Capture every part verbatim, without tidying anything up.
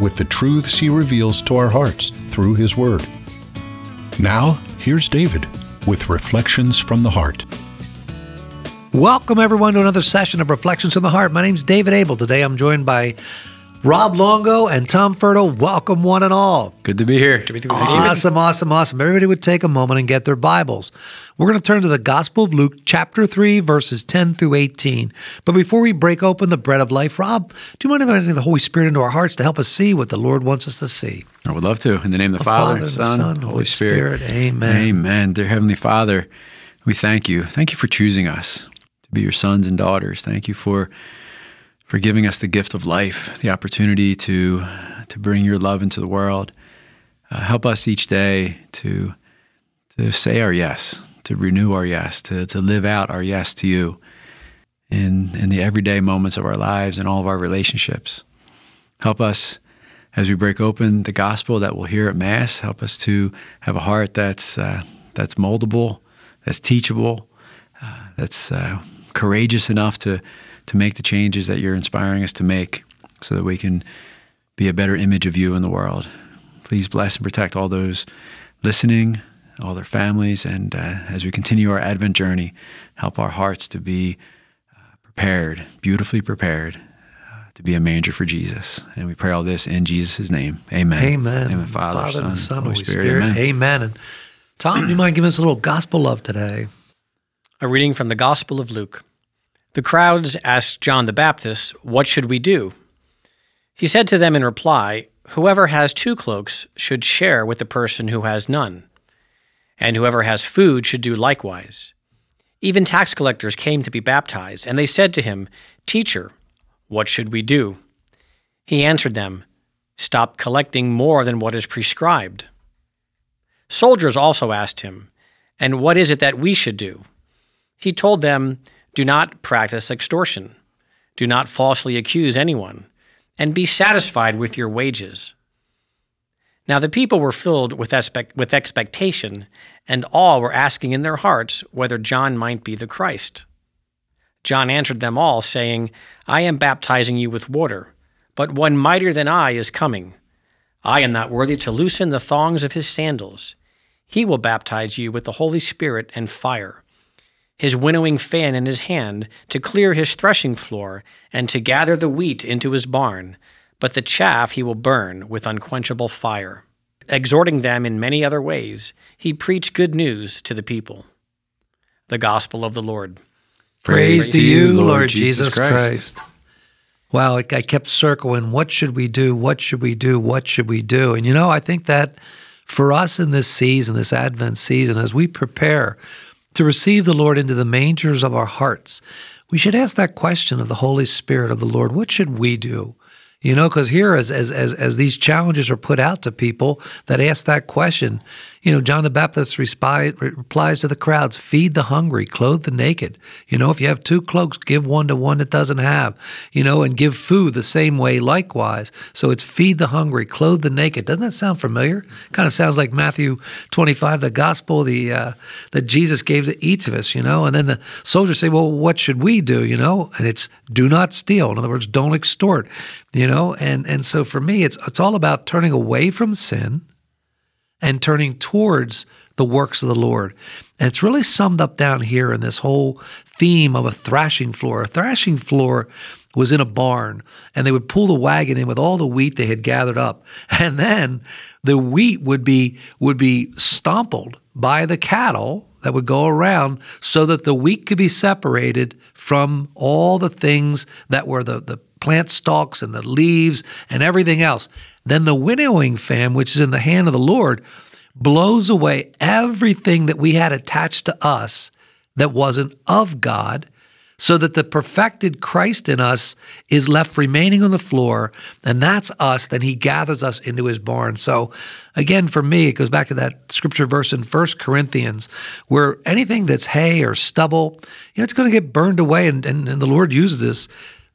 with the truths he reveals to our hearts through his word. Now, here's David with Reflections from the Heart. Welcome everyone to another session of Reflections from the Heart. My name's David Abel. Today I'm joined by Rob Longo and Tom Furtle. Welcome one and all. Good to be here. Good to be here. Awesome, awesome, awesome. Everybody would take a moment and get their Bibles. We're going to turn to the Gospel of Luke, chapter three, verses ten through eighteen. But before we break open the bread of life, Rob, do you mind inviting the Holy Spirit into our hearts to help us see what the Lord wants us to see? I would love to. In the name of the, the Father, Father, Son, Son Holy, Holy Spirit. Spirit. Amen. Amen. Dear Heavenly Father, we thank you. Thank you for choosing us to be your sons and daughters. Thank you for for giving us the gift of life, the opportunity to to bring your love into the world. Uh, help us each day to to say our yes, to renew our yes, to, to live out our yes to you in, in the everyday moments of our lives and all of our relationships. Help us, as we break open the gospel that we'll hear at Mass, help us to have a heart that's, uh, that's moldable, that's teachable, uh, that's uh, courageous enough to, to make the changes that you're inspiring us to make so that we can be a better image of you in the world. Please bless and protect all those listening, all their families, and uh, as we continue our Advent journey, help our hearts to be uh, prepared, beautifully prepared, uh, to be a manger for Jesus. And we pray all this in Jesus' name. Amen. Amen. Amen. Father, Father Son, and Son, Holy Spirit. Spirit. Amen. Amen. And Tom, do you mind giving us a little gospel love today? A reading from the Gospel of Luke. The crowds asked John the Baptist, "What should we do?" He said to them in reply, "Whoever has two cloaks should share with the person who has none, and whoever has food should do likewise." Even tax collectors came to be baptized, and they said to him, "Teacher, what should we do?" He answered them, "Stop collecting more than what is prescribed." Soldiers also asked him, "And what is it that we should do?" He told them, "Do not practice extortion. Do not falsely accuse anyone, and be satisfied with your wages." Now the people were filled with expect- with expectation, and all were asking in their hearts whether John might be the Christ. John answered them all, saying, "I am baptizing you with water, but one mightier than I is coming. I am not worthy to loosen the thongs of his sandals. He will baptize you with the Holy Spirit and fire. His winnowing fan in his hand to clear his threshing floor and to gather the wheat into his barn, but the chaff he will burn with unquenchable fire." Exhorting them in many other ways, he preached good news to the people. The Gospel of the Lord. Praise, Praise to you, Lord, Lord Jesus, Jesus Christ. Christ. Wow, I kept circling, what should we do, what should we do, what should we do? And you know, I think that for us in this season, this Advent season, as we prepare to receive the Lord into the mangers of our hearts, we should ask that question of the Holy Spirit of the Lord, what should we do? You know, because here, as, as as as these challenges are put out to people that ask that question, you know, John the Baptist respi- replies to the crowds, "Feed the hungry, clothe the naked." You know, if you have two cloaks, give one to one that doesn't have, you know, and give food the same way likewise. So it's feed the hungry, clothe the naked. Doesn't that sound familiar? Kind of sounds like Matthew twenty-five, the gospel the uh, that Jesus gave to each of us, you know. And then the soldiers say, "Well, what should we do?" You know, and it's do not steal. In other words, don't extort, you know. And and so for me, it's it's all about turning away from sin and turning towards the works of the Lord. And it's really summed up down here in this whole theme of a thrashing floor. A thrashing floor was in a barn, and they would pull the wagon in with all the wheat they had gathered up. And then the wheat would be would be stompled by the cattle that would go around so that the wheat could be separated from all the things that were the, the plant stalks and the leaves and everything else. Then the winnowing fan, which is in the hand of the Lord, blows away everything that we had attached to us that wasn't of God, so that the perfected Christ in us is left remaining on the floor, and that's us, then he gathers us into his barn. So again, for me, it goes back to that scripture verse in First Corinthians, where anything that's hay or stubble, you know, it's going to get burned away, and, and, and the Lord uses this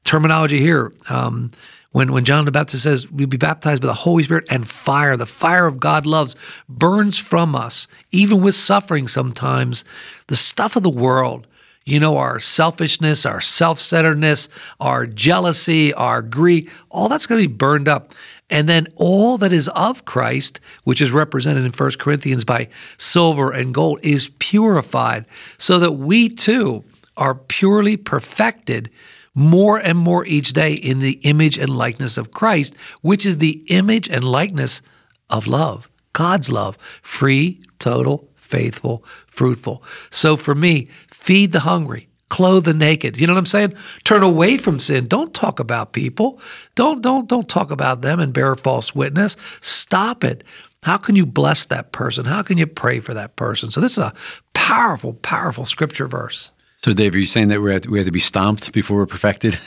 terminology here. Um, When when John the Baptist says we'll be baptized by the Holy Spirit and fire, the fire of God loves burns from us, even with suffering sometimes, the stuff of the world, you know, our selfishness, our self-centeredness, our jealousy, our greed, all that's going to be burned up. And then all that is of Christ, which is represented in First Corinthians by silver and gold, is purified so that we too are purely perfected more and more each day in the image and likeness of Christ, which is the image and likeness of love, God's love, free, total, faithful, fruitful. So for me, feed the hungry, clothe the naked. You know what I'm saying? Turn away from sin. Don't talk about people. Don't, don't, don't talk about them and bear false witness. Stop it. How can you bless that person? How can you pray for that person? So this is a powerful, powerful scripture verse. So, Dave, are you saying that we have to, we have to be stomped before we're perfected?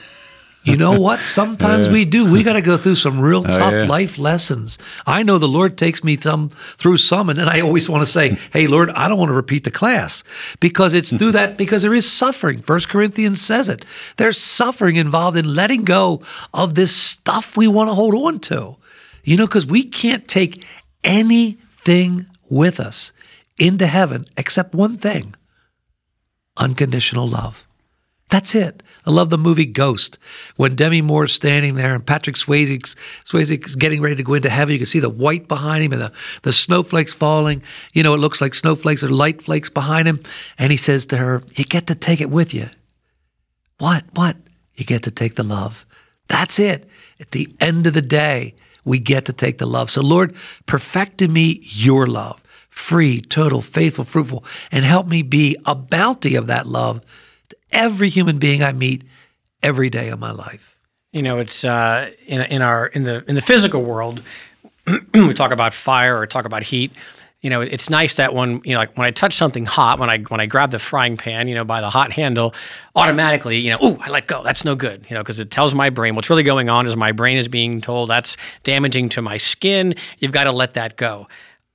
You know what? Sometimes yeah. we do. We got to go through some real tough oh, yeah. life lessons. I know the Lord takes me some, through some, and then I always want to say, hey, Lord, I don't want to repeat the class, because it's through that, because there is suffering. First Corinthians says it. There's suffering involved in letting go of this stuff we want to hold on to, you know, because we can't take anything with us into heaven except one thing. Unconditional love. That's it. I love the movie Ghost. When Demi Moore is standing there and Patrick Swayze is getting ready to go into heaven, you can see the white behind him and the, the snowflakes falling. You know, it looks like snowflakes or light flakes behind him. And he says to her, you get to take it with you. What? What? You get to take the love. That's it. At the end of the day, we get to take the love. So Lord, perfect in me your love. Free, total, faithful, fruitful, and help me be a bounty of that love to every human being I meet every day of my life. You know, it's uh, in, in our in the in the physical world, we talk about fire or talk about heat. You know, it's nice that when, you know, like when I touch something hot, when I when I grab the frying pan, you know, by the hot handle, automatically, you know, oh, I let go. That's no good, you know, because it tells my brain what's really going on is my brain is being told that's damaging to my skin. You've got to let that go.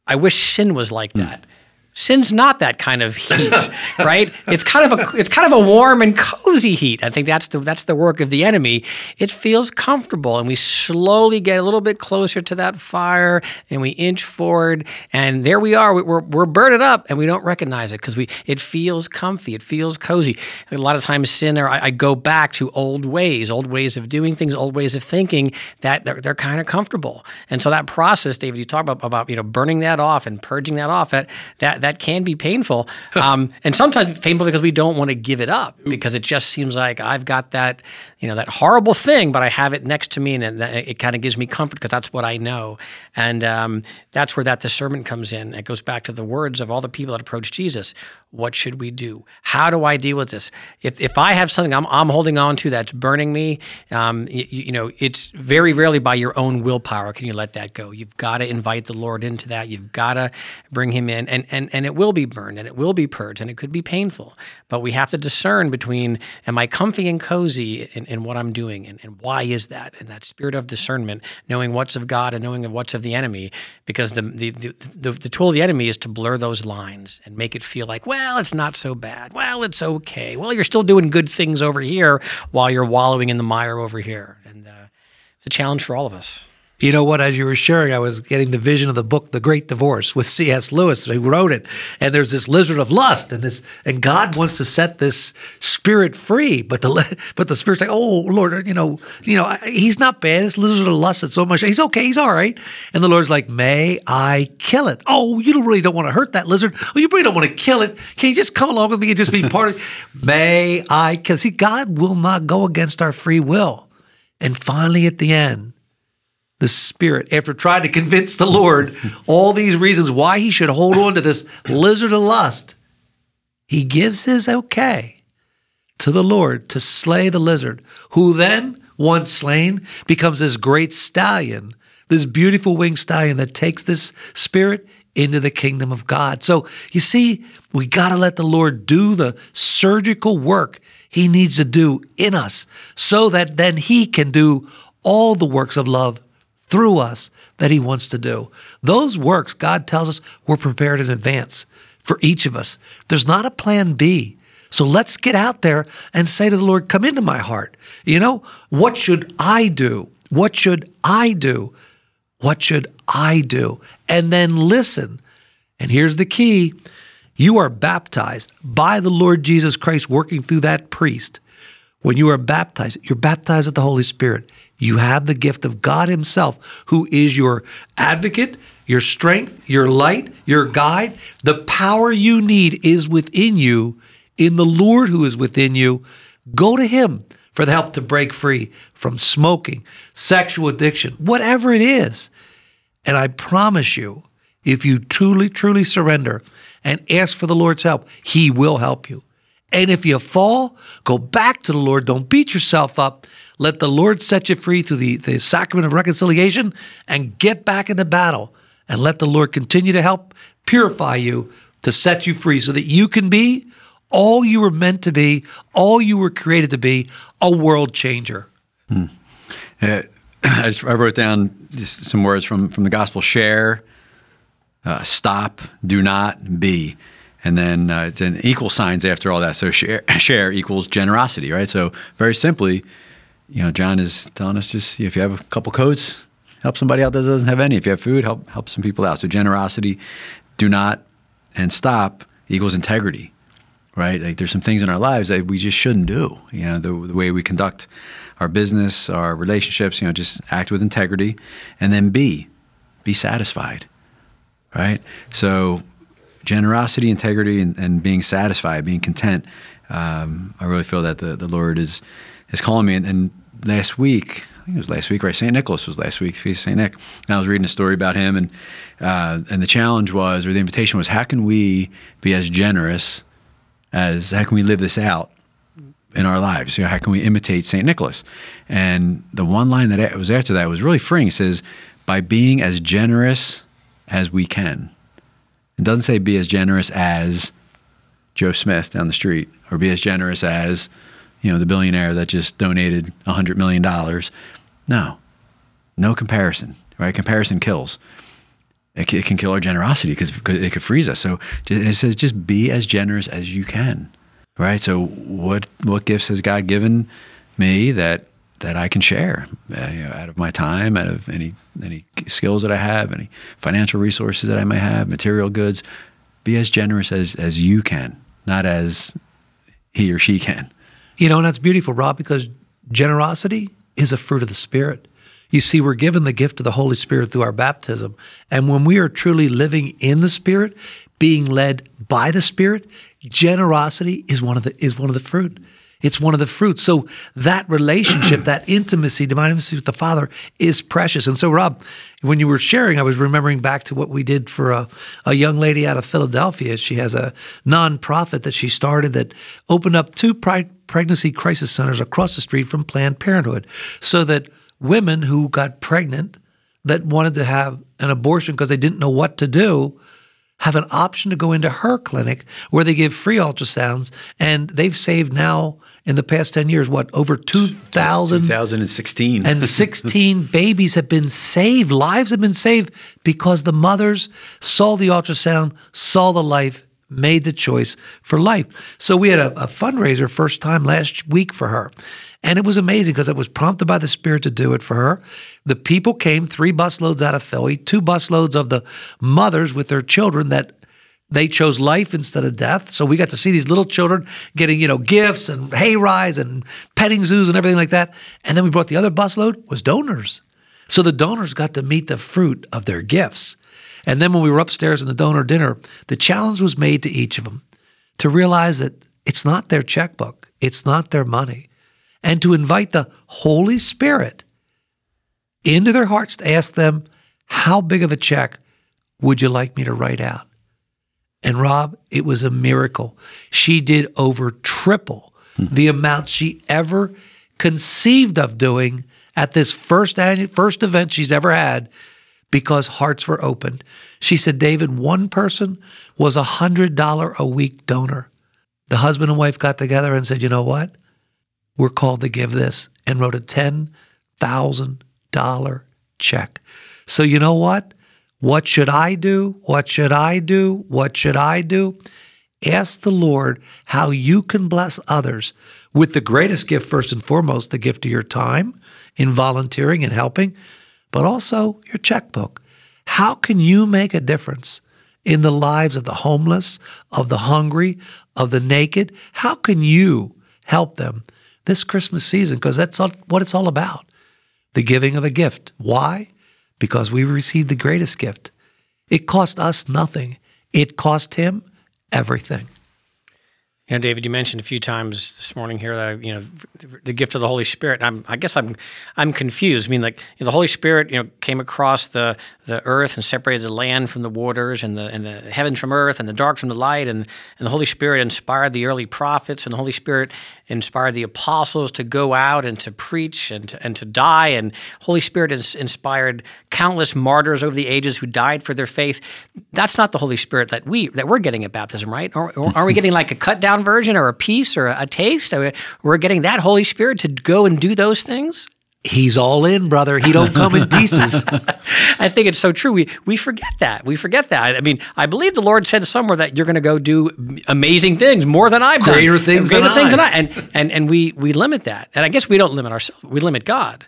I wish sin was like that. Mm. Sin's not that kind of heat, right? It's kind of a it's kind of a warm and cozy heat. I think that's the that's the work of the enemy. It feels comfortable, and we slowly get a little bit closer to that fire, and we inch forward, and there we are. We're we're burned up, and we don't recognize it because we it feels comfy, it feels cozy. A lot of times, sin, or I, I go back to old ways, old ways of doing things, old ways of thinking that they're, they're kind of comfortable, and so that process, David, you talk about about you know burning that off and purging that off. That that that can be painful, um, and sometimes painful because we don't want to give it up because it just seems like I've got that, you know, that horrible thing, but I have it next to me, and it, it kind of gives me comfort because that's what I know, and um, that's where that discernment comes in. It goes back to the words of all the people that approached Jesus. What should we do? How do I deal with this? If if I have something I'm I'm holding on to that's burning me, um, you, you know, it's very rarely by your own willpower can you let that go. You've got to invite the Lord into that. You've got to bring him in, and and and it will be burned, and it will be purged, and it could be painful. But we have to discern between, am I comfy and cozy in, in what I'm doing, and, and why is that? And that spirit of discernment, knowing what's of God and knowing what's of the enemy, because the the the, the, the tool of the enemy is to blur those lines and make it feel like, well, well, it's not so bad. Well, it's okay. Well, you're still doing good things over here while you're wallowing in the mire over here. And uh, it's a challenge for all of us. You know what? As you were sharing, I was getting the vision of the book, The Great Divorce, with C S. Lewis, who wrote it. And there's this lizard of lust, and this, and God wants to set this spirit free. But the but the spirit's like, oh Lord, you know, you know, he's not bad. This lizard of lust, it's so much. He's okay. He's all right. And the Lord's like, may I kill it? Oh, you don't really don't want to hurt that lizard. Oh, you really don't want to kill it. Can you just come along with me and just be part of it? May I kill it? See, God will not go against our free will. And finally, at the end, the Spirit, after trying to convince the Lord all these reasons why he should hold on to this lizard of lust, he gives his okay to the Lord to slay the lizard, who then, once slain, becomes this great stallion, this beautiful winged stallion that takes this spirit into the kingdom of God. So you see, we got to let the Lord do the surgical work he needs to do in us so that then he can do all the works of love through us that he wants to do. Those works, God tells us, were prepared in advance for each of us. There's not a plan B. So let's get out there and say to the Lord, come into my heart. You know, what should I do? What should I do? What should I do? And then listen. And here's the key. You are baptized by the Lord Jesus Christ working through that priest. When you are baptized, you're baptized with the Holy Spirit. You have the gift of God himself, who is your advocate, your strength, your light, your guide. The power you need is within you, in the Lord who is within you. Go to him for the help to break free from smoking, sexual addiction, whatever it is. And I promise you, if you truly, truly surrender and ask for the Lord's help, he will help you. And if you fall, go back to the Lord. Don't beat yourself up. Let the Lord set you free through the, the sacrament of reconciliation and get back into battle. And let the Lord continue to help purify you, to set you free so that you can be all you were meant to be, all you were created to be, a world changer. Hmm. Uh, I, just, I wrote down just some words from, from the gospel. Share, uh, stop, do not, be. And then uh, it's in equal signs after all that. So share, share equals generosity, right? So very simply, you know, John is telling us just, you know, if you have a couple coats, help somebody out that doesn't have any. If you have food, help help some people out. So generosity, do not, and stop equals integrity, right? Like there's some things in our lives that we just shouldn't do. You know, the, the way we conduct our business, our relationships, you know, just act with integrity. And then be, be satisfied, right? So generosity, integrity, and, and being satisfied, being content. Um, I really feel that the, the Lord is is calling me. And, and last week, I think it was last week, right? Saint Nicholas was last week, Feast of Saint Nick. And I was reading a story about him, and uh, and the challenge was, or the invitation was, how can we be as generous as, how can we live this out in our lives? You know, how can we imitate Saint Nicholas? And the one line that was after that was really freeing. It says, by being as generous as we can. It doesn't say be as generous as Joe Smith down the street, or be as generous as, you know, the billionaire that just donated one hundred million dollars. No, no comparison, right? Comparison kills. It, it can kill our generosity because it could freeze us. So it says just be as generous as you can, right? So what what gifts has God given me that that I can share, uh, you know, out of my time, out of any any skills that I have, any financial resources that I may have, material goods? Be as generous as, as you can, not as he or she can. You know, and that's beautiful, Rob, because generosity is a fruit of the Spirit. You see, we're given the gift of the Holy Spirit through our baptism. And when we are truly living in the Spirit, being led by the Spirit, generosity is one of the is one of the fruit. It's one of the fruits. So that relationship, that intimacy, divine intimacy with the Father is precious. And so, Rob, when you were sharing, I was remembering back to what we did for a, a young lady out of Philadelphia. She has a nonprofit that she started that opened up two pre- pregnancy crisis centers across the street from Planned Parenthood so that women who got pregnant that wanted to have an abortion because they didn't know what to do have an option to go into her clinic where they give free ultrasounds, and they've saved now in the past ten years, what, over two thousand? two thousand sixteen. And sixteen babies have been saved, lives have been saved because the mothers saw the ultrasound, saw the life, made the choice for life. So we had a, a fundraiser first time last week for her. And it was amazing because it was prompted by the Spirit to do it for her. The people came, three busloads out of Philly, two busloads of the mothers with their children that they chose life instead of death. So we got to see these little children getting, you know, gifts and hay rides and petting zoos and everything like that. And then we brought the other busload was donors. So the donors got to meet the fruit of their gifts. And then when we were upstairs in the donor dinner, the challenge was made to each of them to realize that it's not their checkbook, it's not their money, and to invite the Holy Spirit into their hearts to ask them, how big of a check would you like me to write out? And Rob, it was a miracle. She did over triple mm-hmm. the amount she ever conceived of doing at this first annual, first event she's ever had, because hearts were opened. She said, David, one person was a one hundred dollars a week donor. The husband and wife got together and said, you know what? were called to give this, and wrote a ten thousand dollars check. So you know what? What should I do? What should I do? What should I do? Ask the Lord how you can bless others with the greatest gift, first and foremost, the gift of your time in volunteering and helping, but also your checkbook. How can you make a difference in the lives of the homeless, of the hungry, of the naked? How can you help them this Christmas season? Because that's what it's all about, the giving of a gift. Why? Because we received the greatest gift. It cost us nothing. It cost him everything. You know, David, you mentioned a few times this morning here that, you know, the gift of the Holy Spirit. I'm, I guess I'm, I'm confused. I mean, like, you know, the Holy Spirit, you know, came across the the earth and separated the land from the waters, and the and the heavens from earth, and the dark from the light, and and the Holy Spirit inspired the early prophets, and the Holy Spirit inspired the apostles to go out and to preach and to, and to die, and Holy Spirit has inspired countless martyrs over the ages who died for their faith. That's not the Holy Spirit that we that we're getting at baptism, right? Or, or are we getting like a cut down version or a piece or a taste? We're getting that Holy Spirit to go and do those things? He's all in, brother. He don't come in pieces. I think it's so true. We we forget that. We forget that. I mean, I believe the Lord said somewhere that you're going to go do amazing things, more than I've greater done. Things greater than things I. than I. And and and we we limit that. And I guess we don't limit ourselves. We limit God,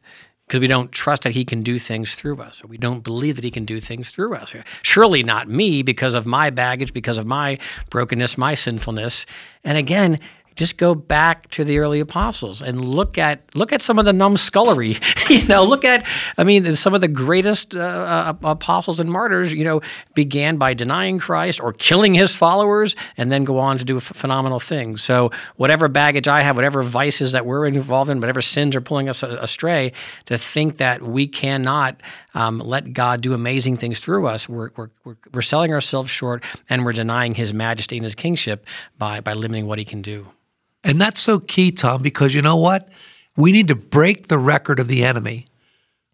because we don't trust that he can do things through us, or we don't believe that he can do things through us. Surely not me, because of my baggage, because of my brokenness, my sinfulness. And again, just go back to the early apostles and look at look at some of the numbskullery. you know, look at, I mean, some of the greatest uh, apostles and martyrs, you know, began by denying Christ or killing his followers and then go on to do f- phenomenal things. So whatever baggage I have, whatever vices that we're involved in, whatever sins are pulling us astray, to think that we cannot um, let God do amazing things through us, we're, we're, we're selling ourselves short, and we're denying his majesty and his kingship by, by limiting what he can do. And that's so key, Tom, because you know what? We need to break the record of the enemy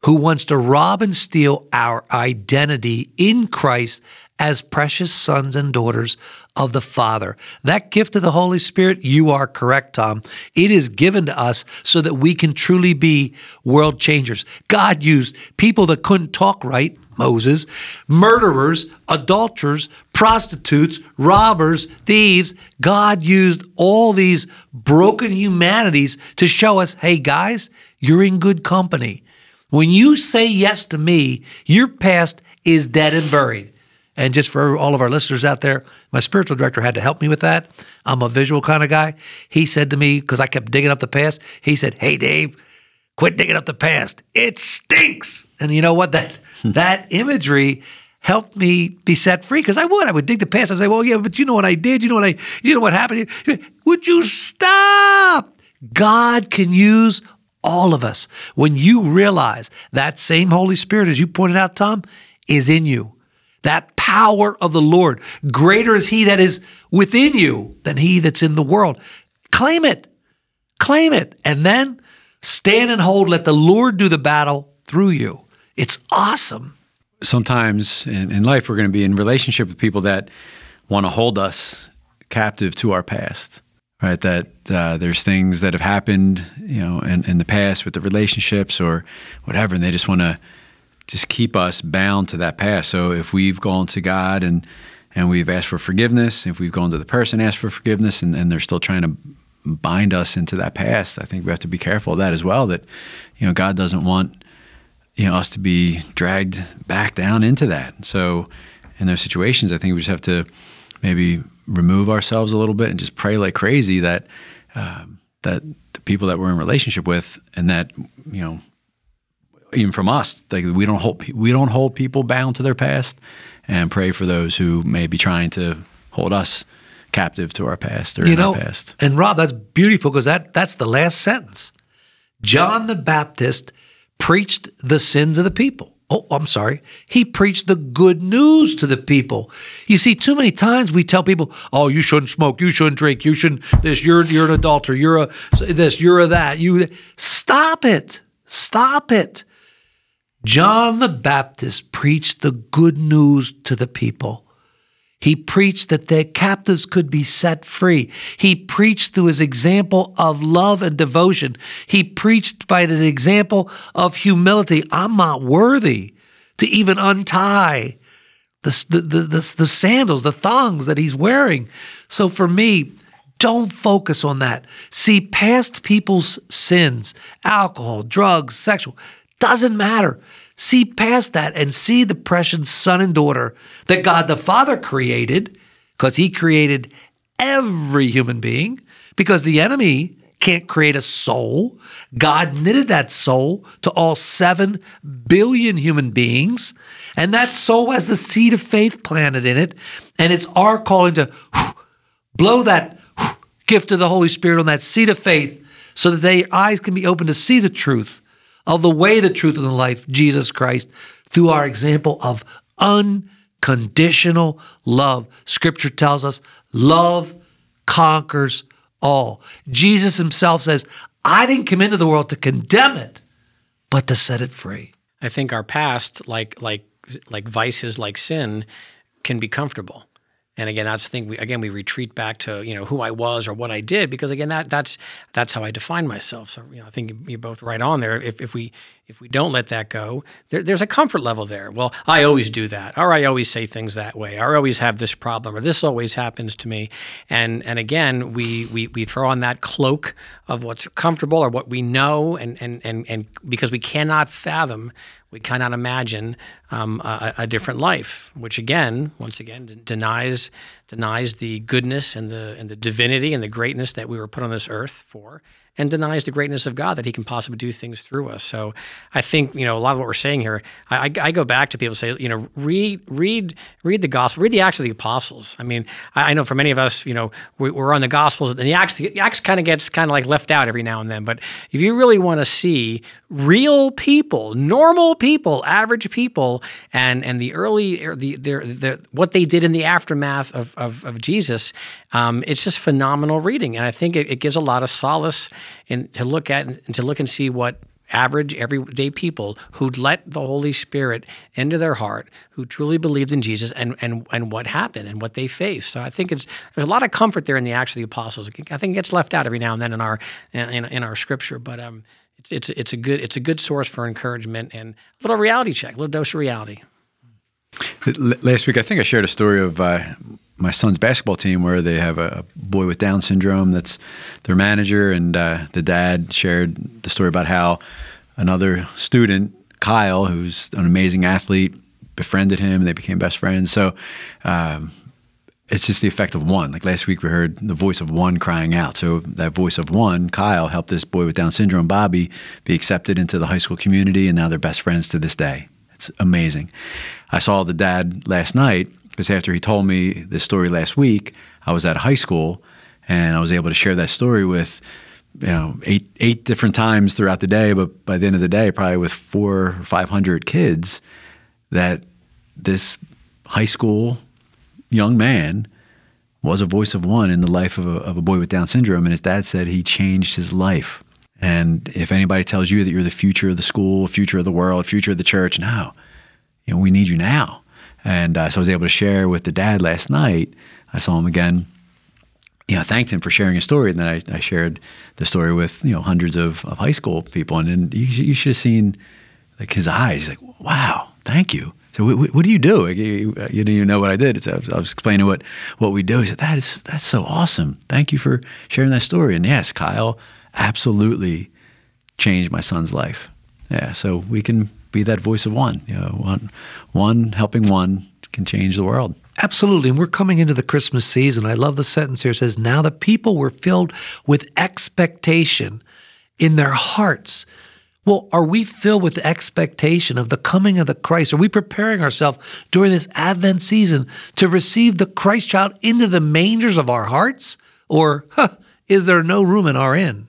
who wants to rob and steal our identity in Christ as precious sons and daughters of the Father. That gift of the Holy Spirit, you are correct, Tom. It is given to us so that we can truly be world changers. God used people that couldn't talk right, Moses, murderers, adulterers, prostitutes, robbers, thieves. God used all these broken humanities to show us, hey guys, you're in good company. When you say yes to me, your past is dead and buried. And just for all of our listeners out there, my spiritual director had to help me with that. I'm a visual kind of guy. He said to me, because I kept digging up the past, he said, hey Dave, quit digging up the past. It stinks. And you know what? That that imagery helped me be set free, because I would. I would dig the past. I would say, well, yeah, but you know what I did? You know what I, you know what happened? Would you stop? God can use all of us when you realize that same Holy Spirit, as you pointed out, Tom, is in you. That power of the Lord, greater is he that is within you than he that's in the world. Claim it. Claim it. And then stand and hold. Let the Lord do the battle through you. It's awesome. Sometimes in, in life, we're going to be in relationship with people that want to hold us captive to our past, right? That uh, there's things that have happened, you know, in, in the past with the relationships or whatever, and they just want to just keep us bound to that past. So if we've gone to God and, and we've asked for forgiveness, if we've gone to the person and asked for forgiveness, and, and they're still trying to bind us into that past, I think we have to be careful of that as well, that, you know, God doesn't want you know, us to be dragged back down into that. So in those situations, I think we just have to maybe remove ourselves a little bit and just pray like crazy that um, that the people that we're in relationship with, and that, you know, even from us, like we don't hold we don't hold people bound to their past, and pray for those who may be trying to hold us captive to our past or you in know, our past. And Rob, that's beautiful, because that that's the last sentence. John the Baptist preached the sins of the people. Oh, I'm sorry. He preached the good news to the people. You see, too many times we tell people, oh, you shouldn't smoke, you shouldn't drink, you shouldn't this, you're you're an adulterer, you're a this, you're a that. You Stop it. Stop it. John the Baptist preached the good news to the people. He preached that their captives could be set free. He preached through his example of love and devotion. He preached by his example of humility. I'm not worthy to even untie the, the, the, the, the sandals, the thongs that he's wearing. So for me, don't focus on that. See, past people's sins, alcohol, drugs, sexual, doesn't matter. See past that and see the precious son and daughter that God the Father created, because he created every human being, because the enemy can't create a soul. God knitted that soul to all seven billion human beings, and that soul has the seed of faith planted in it, and it's our calling to whew, blow that whew, gift of the Holy Spirit on that seed of faith so that their eyes can be open to see the truth of the way, the truth, and the life, Jesus Christ, through our example of unconditional love. Scripture tells us love conquers all. Jesus himself says, I didn't come into the world to condemn it, but to set it free. I think our past, like like like vices, like sin, can be comfortable. And again, that's the thing. We, again, we retreat back to, you know, who I was or what I did, because again, that that's that's how I define myself. So, you know, I think you're both right on there. If if we if we don't let that go, there, there's a comfort level there. Well, I always do that, or I always say things that way, or I always have this problem, or this always happens to me. And and again, we we we throw on that cloak of what's comfortable or what we know, and and and and because we cannot fathom. We cannot imagine um, a, a different life, which again, once again, d- denies denies the goodness and the and the divinity and the greatness that we were put on this earth for, and denies the greatness of God that He can possibly do things through us. So, I think you know a lot of what we're saying here. I, I, I go back to people say, you know, read read read the gospel, read the Acts of the Apostles. I mean, I, I know for many of us, you know, we, we're on the Gospels, and the Acts the Acts kind of gets kind of like left out every now and then. But if you really want to see real people, normal people. People, average people, and and the early the their the what they did in the aftermath of of, of Jesus, um, it's just phenomenal reading, and I think it, it gives a lot of solace in to look at and to look and see what average everyday people who'd let the Holy Spirit into their heart, who truly believed in Jesus, and and and what happened and what they faced. So I think it's there's a lot of comfort there in the Acts of the Apostles. I think it gets left out every now and then in our in in our scripture, but um. It's it's a good it's a good source for encouragement and a little reality check, a little dose of reality. Last week, I think I shared a story of uh, my son's basketball team where they have a boy with Down syndrome that's their manager, and uh, the dad shared the story about how another student, Kyle, who's an amazing athlete, befriended him, and they became best friends. So um, it's just the effect of one. Like last week, we heard the voice of one crying out. So that voice of one, Kyle, helped this boy with Down syndrome, Bobby, be accepted into the high school community, and now they're best friends to this day. It's amazing. I saw the dad last night, because after he told me this story last week, I was at high school, and I was able to share that story with, you know, eight eight different times throughout the day, but by the end of the day, probably with four or five hundred kids, that this high school young man was a voice of one in the life of a, of a boy with Down syndrome, and his dad said he changed his life. And if anybody tells you that you're the future of the school, future of the world, future of the church, no, you know, we need you now. And uh, so I was able to share with the dad last night. I saw him again. You know, I thanked him for sharing his story, and then I, I shared the story with you know hundreds of, of high school people, and, and you, you should have seen like his eyes. He's like, wow, thank you. So what, what do you do? You didn't even know what I did. So I, was, I was explaining what, what we do. He said, that is, that's so awesome. Thank you for sharing that story. And yes, Kyle absolutely changed my son's life. Yeah, so we can be that voice of one. You know, one, one helping one can change the world. Absolutely, and we're coming into the Christmas season. I love the sentence here. It says, now the people were filled with expectation in their hearts. Well, are we filled with the expectation of the coming of the Christ? Are we preparing ourselves during this Advent season to receive the Christ child into the mangers of our hearts? Or huh, is there no room in our inn?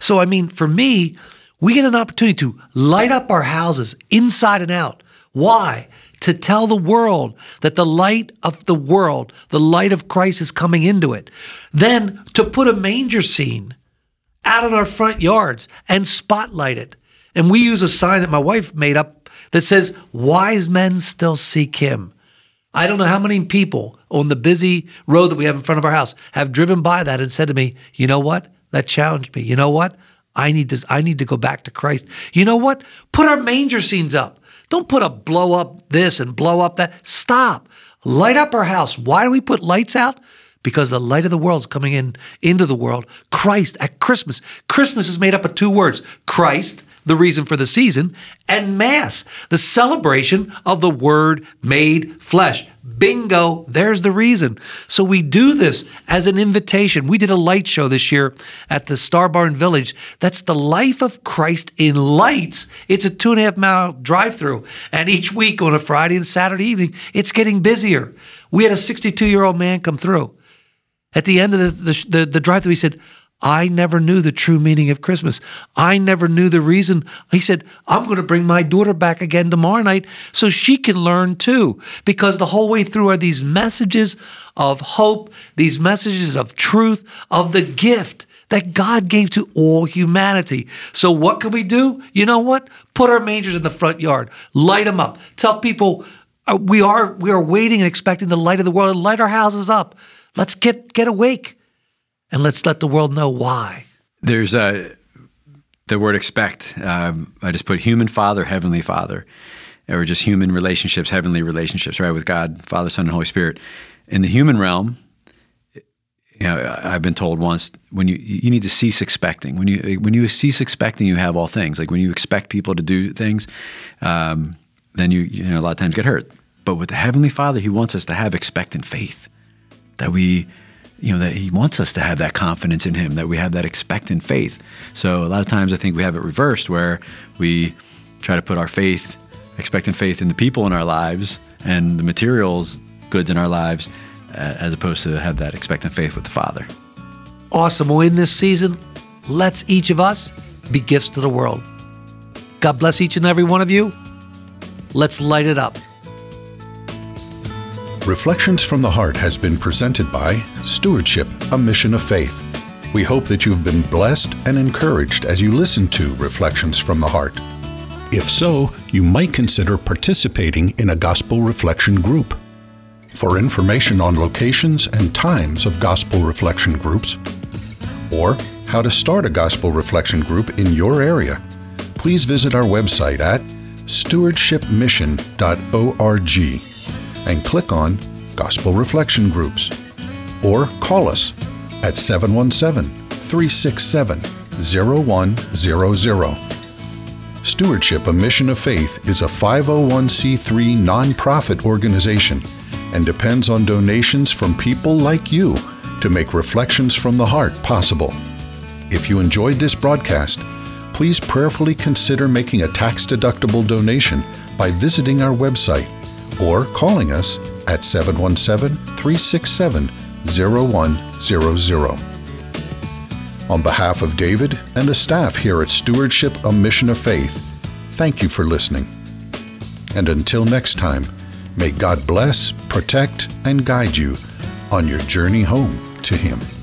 So, I mean, for me, we get an opportunity to light up our houses inside and out. Why? To tell the world that the light of the world, the light of Christ is coming into it. Then to put a manger scene out in our front yards and spotlight it. And we use a sign that my wife made up that says, wise men still seek him. I don't know how many people on the busy road that we have in front of our house have driven by that and said to me, you know what? That challenged me. You know what? I need to, I need to go back to Christ. You know what? Put our manger scenes up. Don't put a blow up this and blow up that. Stop. Light up our house. Why do we put lights out? Because the light of the world is coming in into the world. Christ at Christmas. Christmas is made up of two words. Christ, the reason for the season, and Mass, the celebration of the Word made flesh. Bingo, there's the reason. So we do this as an invitation. We did a light show this year at the Starbarn Village. That's the life of Christ in lights. It's a two and a half mile drive through. And each week on a Friday and Saturday evening, it's getting busier. We had a sixty-two-year-old man come through. At the end of the, the, the, the drive through, he said, I never knew the true meaning of Christmas. I never knew the reason. He said, I'm going to bring my daughter back again tomorrow night so she can learn too. Because the whole way through are these messages of hope, these messages of truth, of the gift that God gave to all humanity. So what can we do? You know what? Put our mangers in the front yard. Light them up. Tell people uh, we are we are waiting and expecting the light of the world. Light our houses up. Let's get get awake. And let's let the world know why. There's uh, the word expect. Um, I just put human father, heavenly father, or just human relationships, heavenly relationships, right, with God, Father, Son, and Holy Spirit. In the human realm, you know, I've been told once, when you you need to cease expecting. When you when you cease expecting, you have all things. Like when you expect people to do things, um, then you, you know, a lot of times get hurt. But with the heavenly Father, he wants us to have expectant faith, that we... you know, that he wants us to have that confidence in him, that we have that expectant faith. So a lot of times I think we have it reversed where we try to put our faith, expectant faith in the people in our lives and the materials, goods in our lives, uh, as opposed to have that expectant faith with the Father. Awesome. Well, in this season, let's each of us be gifts to the world. God bless each and every one of you. Let's light it up. Reflections from the Heart has been presented by Stewardship, a Mission of Faith. We hope that you've been blessed and encouraged as you listen to Reflections from the Heart. If so, you might consider participating in a Gospel Reflection group. For information on locations and times of Gospel Reflection groups, or how to start a Gospel Reflection group in your area, please visit our website at stewardship mission dot org. and click on Gospel Reflection Groups, or call us at seven one seven, three six seven, zero one zero zero. Stewardship, a Mission of Faith, is a five oh one c three nonprofit organization and depends on donations from people like you to make Reflections from the Heart possible. If you enjoyed this broadcast, please prayerfully consider making a tax-deductible donation by visiting our website or calling us at seven one seven, three six seven, zero one zero zero. On behalf of David and the staff here at Stewardship, a Mission of Faith, thank you for listening. And until next time, may God bless, protect, and guide you on your journey home to Him.